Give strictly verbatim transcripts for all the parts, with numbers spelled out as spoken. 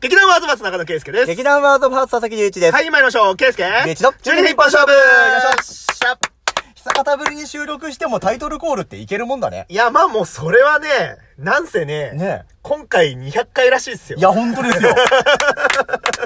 劇団ワーズバーツ中野圭介です。劇団ワーズバーツ佐々木隆一です。はい、参りましょう。圭介。隆一のじゅうにふんいっぽんしょうぶ。よっしゃ。久方ぶりに収録してもタイトルコールっていけるもんだね。いや、まあもうそれはね、なんせね、ね今回にひゃっかいらしいっすよ。いや、ほんとですよ。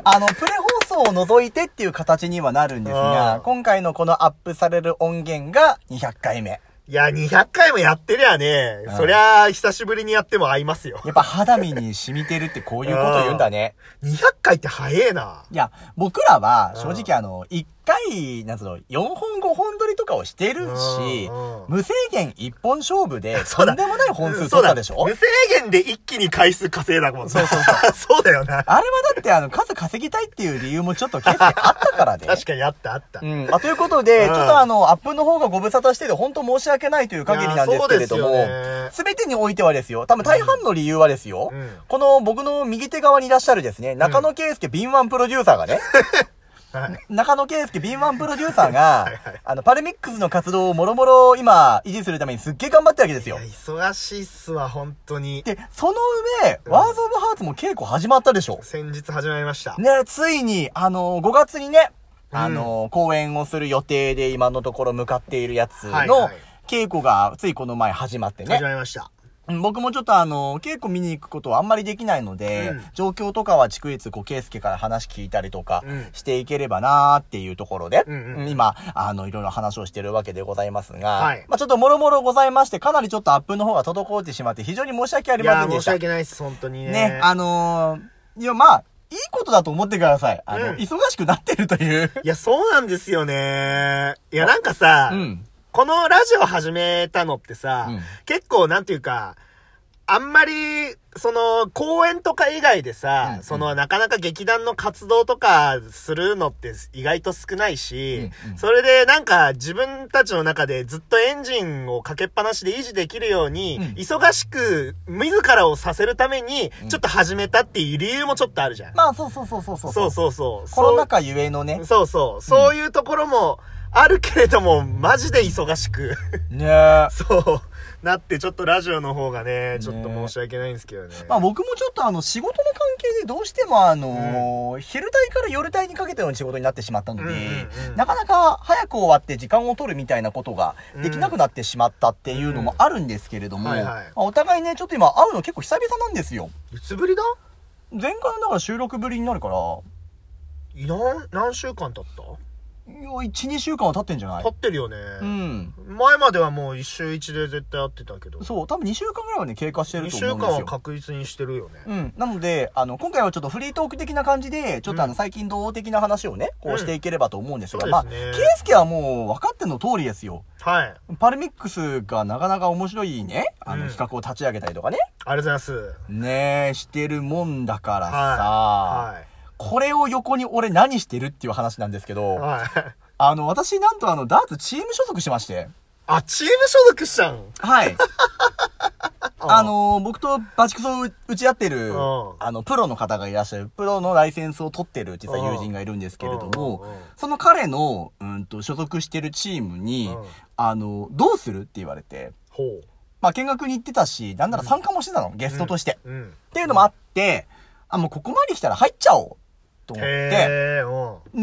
あの、プレ放送を除いてっていう形にはなるんですが、今回のこのアップされる音源がにひゃっかいめ。いや、にひゃっかいもやってりゃね、うん、そりゃ、久しぶりにやっても合いますよ。やっぱ肌身に染みてるってこういうこと言うんだね。にひゃっかいって早えな。いや、僕らは、正直あの、いっかい、なんつうの、よんほんごほん撮りとかをしてるし、無制限いっぽんしょうぶで、とんでもない本数撮ったでしょ。無制限で一気に回数稼いだもんね。そうそうそう。そうだよな。あれはだってあの、数稼ぎたいっていう理由もちょっと結構あったからね。確かにあったあった。うん。まあ、ということで、ちょっとあの、アップの方がご無沙汰してて、本当申し訳ないという限りなんですけれども、すべてにおいてはですよ、多分大半の理由はですよ、うん、この僕の右手側にいらっしゃるですね、中野圭介敏腕プロデューサーがね、はい、中野圭介敏腕プロデューサーが、はいはい、あの、パルミックスの活動をもろもろ今、維持するためにすっげー頑張ってるわけですよ。いや、忙しいっすわ、本当に。で、その上、うん、ワーズオブハーツも稽古始まったでしょ。先日始まりました。ね、ついに、あの、ごがつにね、あの、うん、公演をする予定で今のところ向かっているやつの、はいはい、稽古がついこの前始まってね。始まりました。僕もちょっとあの、稽古見に行くことはあんまりできないので、うん、状況とかは逐一こう、圭介から話聞いたりとかしていければなーっていうところで、うんうん、今、あの、いろいろ話をしてるわけでございますが、はい、まあちょっともろもろございまして、かなりちょっとアップの方が滞ってしまって、非常に申し訳ありませんでした。いや、申し訳ないです、本当にね。ね、あのー、いや、まあいいことだと思ってください。あの、うん、忙しくなってるという。いや、そうなんですよね。いや、なんかさ、うん、このラジオ始めたのってさ、うん、結構なんていうか、あんまり、その、公演とか以外でさ、うんうん、その、なかなか劇団の活動とかするのって意外と少ないし、うんうん、それでなんか自分たちの中でずっとエンジンをかけっぱなしで維持できるように、うん、忙しく自らをさせるために、ちょっと始めたっていう理由もちょっとあるじゃん。うん、まあ、そうそうそうそうそう。そうそうそう。コロナ禍ゆえのね。そうそう。うん、そういうところもあるけれども、マジで忙しく。ねえ。そう。なって、ちょっとラジオの方がね、ちょっと申し訳ないんですけどね。まあ僕もちょっとあの、仕事の関係でどうしてもあのー、うん、昼帯から夜帯にかけての仕事になってしまったので、うんうん、なかなか早く終わって時間を取るみたいなことができなくなってしまったっていうのもあるんですけれども、お互いね、ちょっと今会うの結構久々なんですよ。いつぶりだ？前回のだから収録ぶりになるから。いや、何週間経った？いや、いち、にしゅうかんは経ってんじゃない？経ってるよね。うん。前まではもう一週一で絶対会ってたけど。そう、多分にしゅうかんぐらいはね、経過してると思うんですよ。にしゅうかんは確実にしてるよね。うん。なので、あの、今回はちょっとフリートーク的な感じで、ちょっとあの、うん、最近動的な話をね、こうしていければと思うんですが、うん、まあ、ケースケはもう分かっての通りですよ。はい。パルミックスがなかなか面白いね、あの、企画を立ち上げたりとかね。うん、ありがとうございます。ねえ、してるもんだからさ。はい。はいこれを横に俺何してるっていう話なんですけど、はい、あの、私なんとあの、ダーツチーム所属してまして。あ、チーム所属したん？はい。あのー、僕とバチクソを打ち合ってる、あの、プロの方がいらっしゃる、プロのライセンスを取ってる実は友人がいるんですけれども、その彼の、うんと、所属してるチームに、あの、どうするって言われて、ほうまあ、見学に行ってたし、なんなら参加もしてたの、うん、ゲストとして、うんうん。っていうのもあって、あ、もうここまで来たら入っちゃおう。と思って、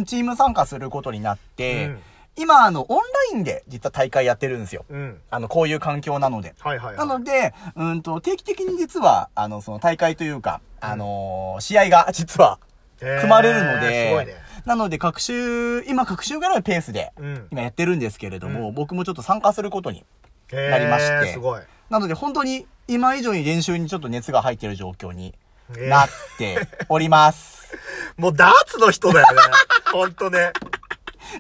チーム参加することになって、うん、今、あの、オンラインで実は大会やってるんですよ。うん、あの、こういう環境なので。はいはいはい、なので、うんと、定期的に実は、あの、その大会というか、うん、あのー、試合が実は、組まれるので、すごいね、なので、各週、今、各週ぐらいのペースで、今やってるんですけれども、うん、僕もちょっと参加することになりまして、すごいなので、本当に、今以上に練習にちょっと熱が入ってる状況に、なっております。もうダーツの人だよね。ほんとね。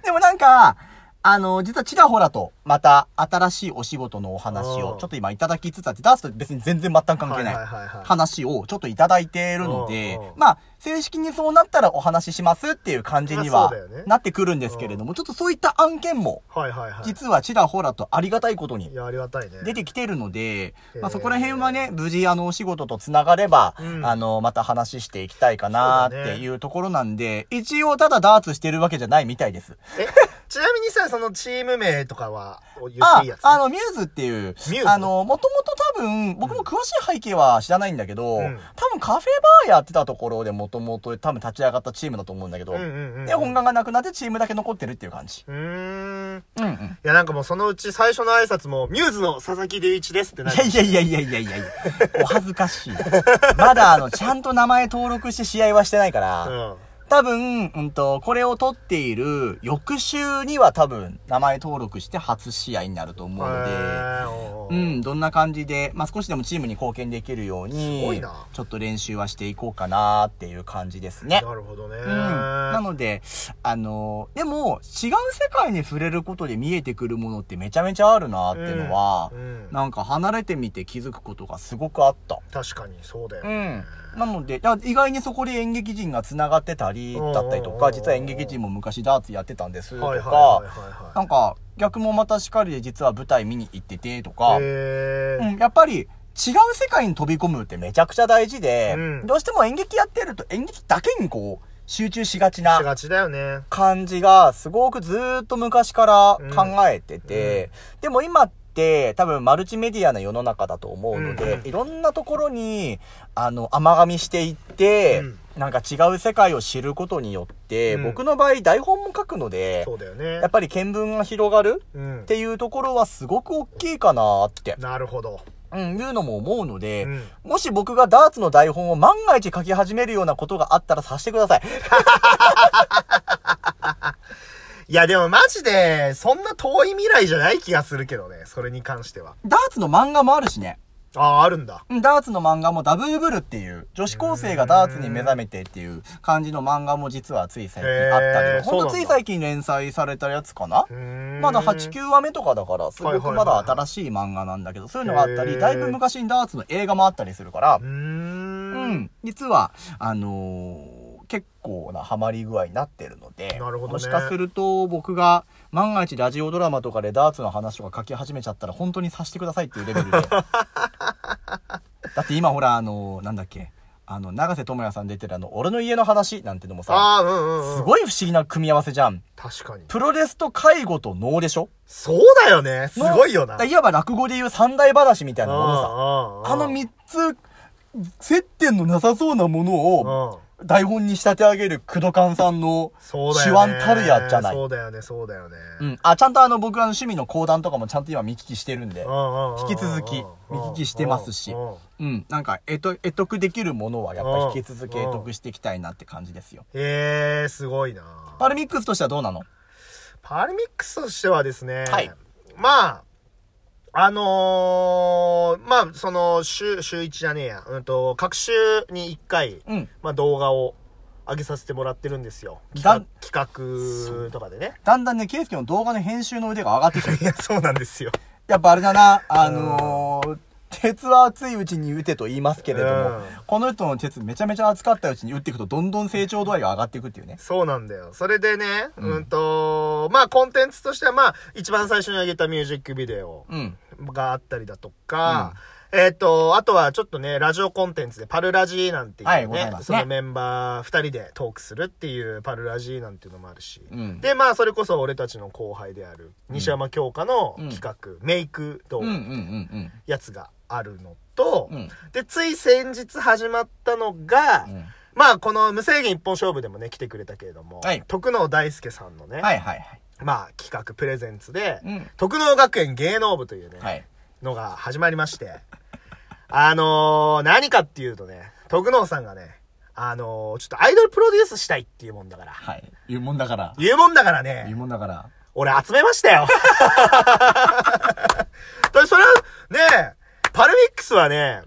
でもなんか、あの、実はちらほらと、また新しいお仕事のお話を、ちょっと今いただきつつあって、ダーツと別に全然全く関係ない話をちょっといただいているので、まあ、正式にそうなったらお話ししますっていう感じにはなってくるんですけれども、ちょっとそういった案件も、実はちらほらとありがたいことに出てきているので、まあそこら辺はね、無事あのお仕事とつながれば、あの、また話していきたいかなっていうところなんで、一応ただダーツしてるわけじゃないみたいです。えちなみにさ、そのチーム名とかは言っていいやつ？あ、あのミューズっていう、あのもともと多分僕も詳しい背景は知らないんだけど、うん、多分カフェバーやってたところでもともと多分立ち上がったチームだと思うんだけど、うんうんうん、で本願がなくなってチームだけ残ってるっていう感じ。うーん、うんうん、いやなんかもうそのうち最初の挨拶もミューズの佐々木隆一ですってなる。いやいやいやいやいやいやお恥ずかしいまだあのちゃんと名前登録して試合はしてないから、うん、多分、うんと、これを取っている翌週には多分名前登録して初試合になると思うので、うん、どんな感じで、まあ、少しでもチームに貢献できるように、すごいな。ちょっと練習はしていこうかなっていう感じですね。なるほどね。うん、なので、あの、でも違う世界に触れることで見えてくるものってめちゃめちゃあるなっていうのは、うんうん、なんか離れてみて気づくことがすごくあった。確かにそうだよね。うん、なので、意外にそこで演劇人が繋がってたり、だったりとか、実は演劇人も昔ダーツやってたんですとか、なんか逆もまたしかりで実は舞台見に行っててとか、うん、やっぱり違う世界に飛び込むってめちゃくちゃ大事で、うん、どうしても演劇やってると演劇だけにこう集中しがちな感じがすごくずーっと昔から考えてて、うんうん、でも今ってで多分マルチメディアな世の中だと思うので、うんうん、いろんなところにあの甘噛みしていって、うん、なんか違う世界を知ることによって、うん、僕の場合台本も書くので、そうだよね、やっぱり見聞が広がるっていうところはすごく大きいかなって、うん、なるほど、うん、いうのも思うので、うん、もし僕がダーツの台本を万が一書き始めるようなことがあったらさせてくださいいやでもマジでそんな遠い未来じゃない気がするけどね、それに関しては。ダーツの漫画もあるしね。ああ、あるんだ。ダーツの漫画もダブルブルっていう女子高生がダーツに目覚めてっていう感じの漫画も実はつい最近あったり、ほんとつい最近連載されたやつかな。まだはち、きゅうわめとかだからすごくまだ新しい漫画なんだけど、そういうのがあったり、だいぶ昔にダーツの映画もあったりするから、うーん、うん、実はあのー、結構なハマり具合になってるので、なるほど、ね、もしかすると僕が万が一ラジオドラマとかでダーツの話とか書き始めちゃったら本当にさせてくださいっていうレベルでだって今ほらあのー、なんだっけ、あの長瀬智也さん出てるあの俺の家の話なんてのもさ、あ、うんうんうん、すごい不思議な組み合わせじゃん。確かにプロレスと介護と脳でしょ。そうだよね、すごいよな。いわば落語でいう三大話みたいなものさ、 あ, あ, あ, あのみっつ接点のなさそうなものを台本に仕立て上げるクドカンさんの手腕たるやじゃない。そうだよね、そうだよね。うん。あ、ちゃんとあの僕は趣味の講談とかもちゃんと今見聞きしてるんで、引き続き見聞きしてますし、うん。なんか、えと、得得できるものはやっぱ引き続き得得していきたいなって感じですよ。へえー、すごいな。パルミックスとしてはどうなの？パルミックスとしてはですね、はい。まあ、あのー、まあ、その、週、週いちじゃねえや。うんと、各週にいっかい、うん、まあ、動画を上げさせてもらってるんですよ。企画とかでね。だんだんね、ケイスケの動画の編集の腕が上がってきてる。いや、そうなんですよ。やっぱあれだな、あのー、鉄は熱いうちに打てと言いますけれども、うん、この人の鉄めちゃめちゃ熱かったうちに打っていくとどんどん成長度合いが上がっていくっていうね。そうなんだよ。それでね、うん、うんと、まあコンテンツとしてはまあ一番最初に上げたミュージックビデオがあったりだとか、うん、えっ、ー、と、あとはちょっとね、ラジオコンテンツでパルラジーなんていうね、はい、そのメンバー二人でトークするっていうパルラジーなんていうのもあるし、うん、でまあそれこそ俺たちの後輩である西山京香の企画、うん、メイク動画みたいなやつがあるのと、うん、でつい先日始まったのが、うん、まあこの無制限一本勝負でもね来てくれたけれども、はい、徳能大輔さんのね、はいはいはい、まあ企画プレゼンツで、うん、徳能学園芸能部というね、はい、のが始まりましてあのー、何かっていうとね、徳能さんがねあのー、ちょっとアイドルプロデュースしたいっていうもんだから、はい、言うもんだから言うもんだからね言うもんだから俺集めましたよそれはね、パルミックスはね、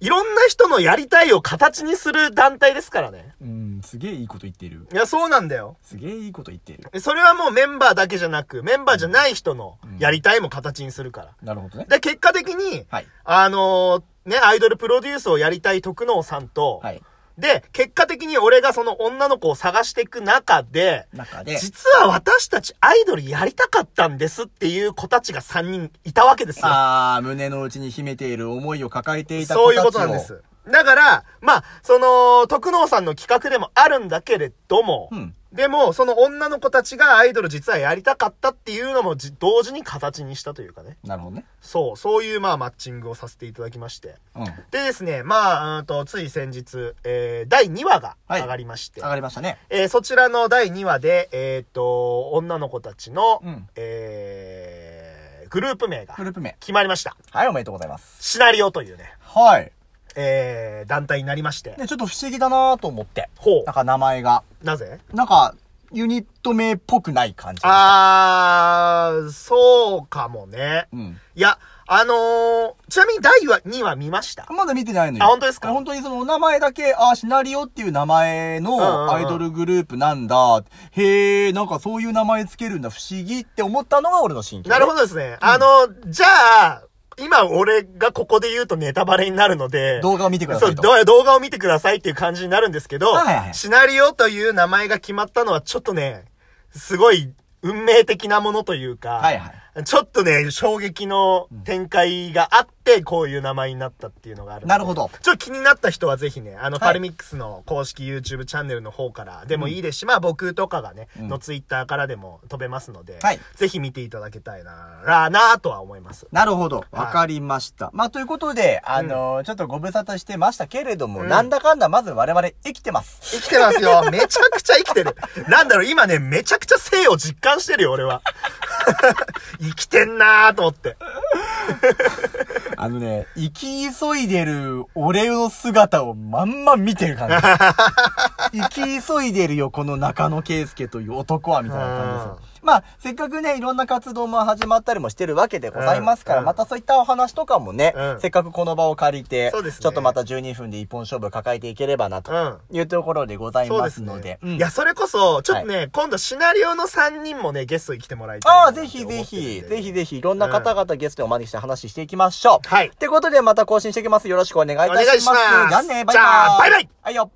いろんな人のやりたいを形にする団体ですからね。うん、すげえいいこと言ってる。いや、そうなんだよ。すげえいいこと言ってる。それはもうメンバーだけじゃなく、メンバーじゃない人のやりたいも形にするから。うん、なるほどね。で、結果的に、はい、あのー、ね、アイドルプロデュースをやりたい徳能さんと、はい、で、結果的に俺がその女の子を探していく中で、中で、実は私たちアイドルやりたかったんですっていう子たちがさんにんいたわけですよ。ああ、胸の内に秘めている思いを抱えていた子たちを。そういうことなんです。だから、まあ、その、徳能さんの企画でもあるんだけれども、うん、でも、その女の子たちがアイドル実はやりたかったっていうのも同時に形にしたというかね。なるほどね。そう、そういう、まあ、マッチングをさせていただきまして。うん、でですね、まあ、うんと、つい先日、えー、だいにわが上がりまして。はい、上がりましたね。えー、そちらのだいにわで、えっと、女の子たちの、うん、えー、グループ名が。グループ名。決まりました。はい、おめでとうございます。シナリオというね。はい。えー、団体になりまして。ね、ちょっと不思議だなと思って。ほう。なんか名前が。なぜ？なんか、ユニット名っぽくない感じ。あー、そうかもね。うん。いや、あのー、ちなみにだいにわ見ました？まだ見てないのよ。あ、本当ですか？本当にそのお名前だけ、あ、シナリオっていう名前のアイドルグループなんだ。うんうんうん、へー、なんかそういう名前つけるんだ、不思議って思ったのが俺の心境。なるほどですね。うん、あの、じゃあ、今俺がここで言うとネタバレになるので動画を見てくださいと。そう、動画を見てくださいっていう感じになるんですけど、はいはい、シナリオという名前が決まったのはちょっとね、すごい運命的なものというか、はいはい、ちょっとね衝撃の展開があってこういう名前になったっていうのがあるので、なるほど、ちょっと気になった人はぜひね、あのパルミックスの公式 YouTube チャンネルの方からでもいいですし、うん、まあ僕とかがね、うん、の Twitter からでも飛べますので、はい、ぜひ見ていただけたいならなとは思います。なるほど、わかりました、はい、まあということであのーうん、ちょっとご無沙汰してましたけれども、うん、なんだかんだまず我々生きてます。生きてますよめちゃくちゃ生きてるなんだろう、今ねめちゃくちゃ生を実感してるよ俺は生きてんなーと思ってあのね、生き急いでる俺の姿をまんま見てる感じ生き急いでるよこの中野圭介という男はみたいな感じですよ。まあせっかくねいろんな活動も始まったりもしてるわけでございますから、うん、またそういったお話とかもね、うん、せっかくこの場を借りて、そうですね、ちょっとまたじゅうにふんで一本勝負抱えていければなというところでございますので、うん、そうですね、うん、いやそれこそちょっとね、はい、今度シナリオのさんにんもねゲストに来てもらいたい。ああ、ぜひぜひぜひぜひいろんな方々ゲストをお招きして話していきましょう。はい。ってことでまた更新していきます。よろしくお願いいたします。お願いします。じゃあね、バイバイ。じゃあバイバイ。はいよ。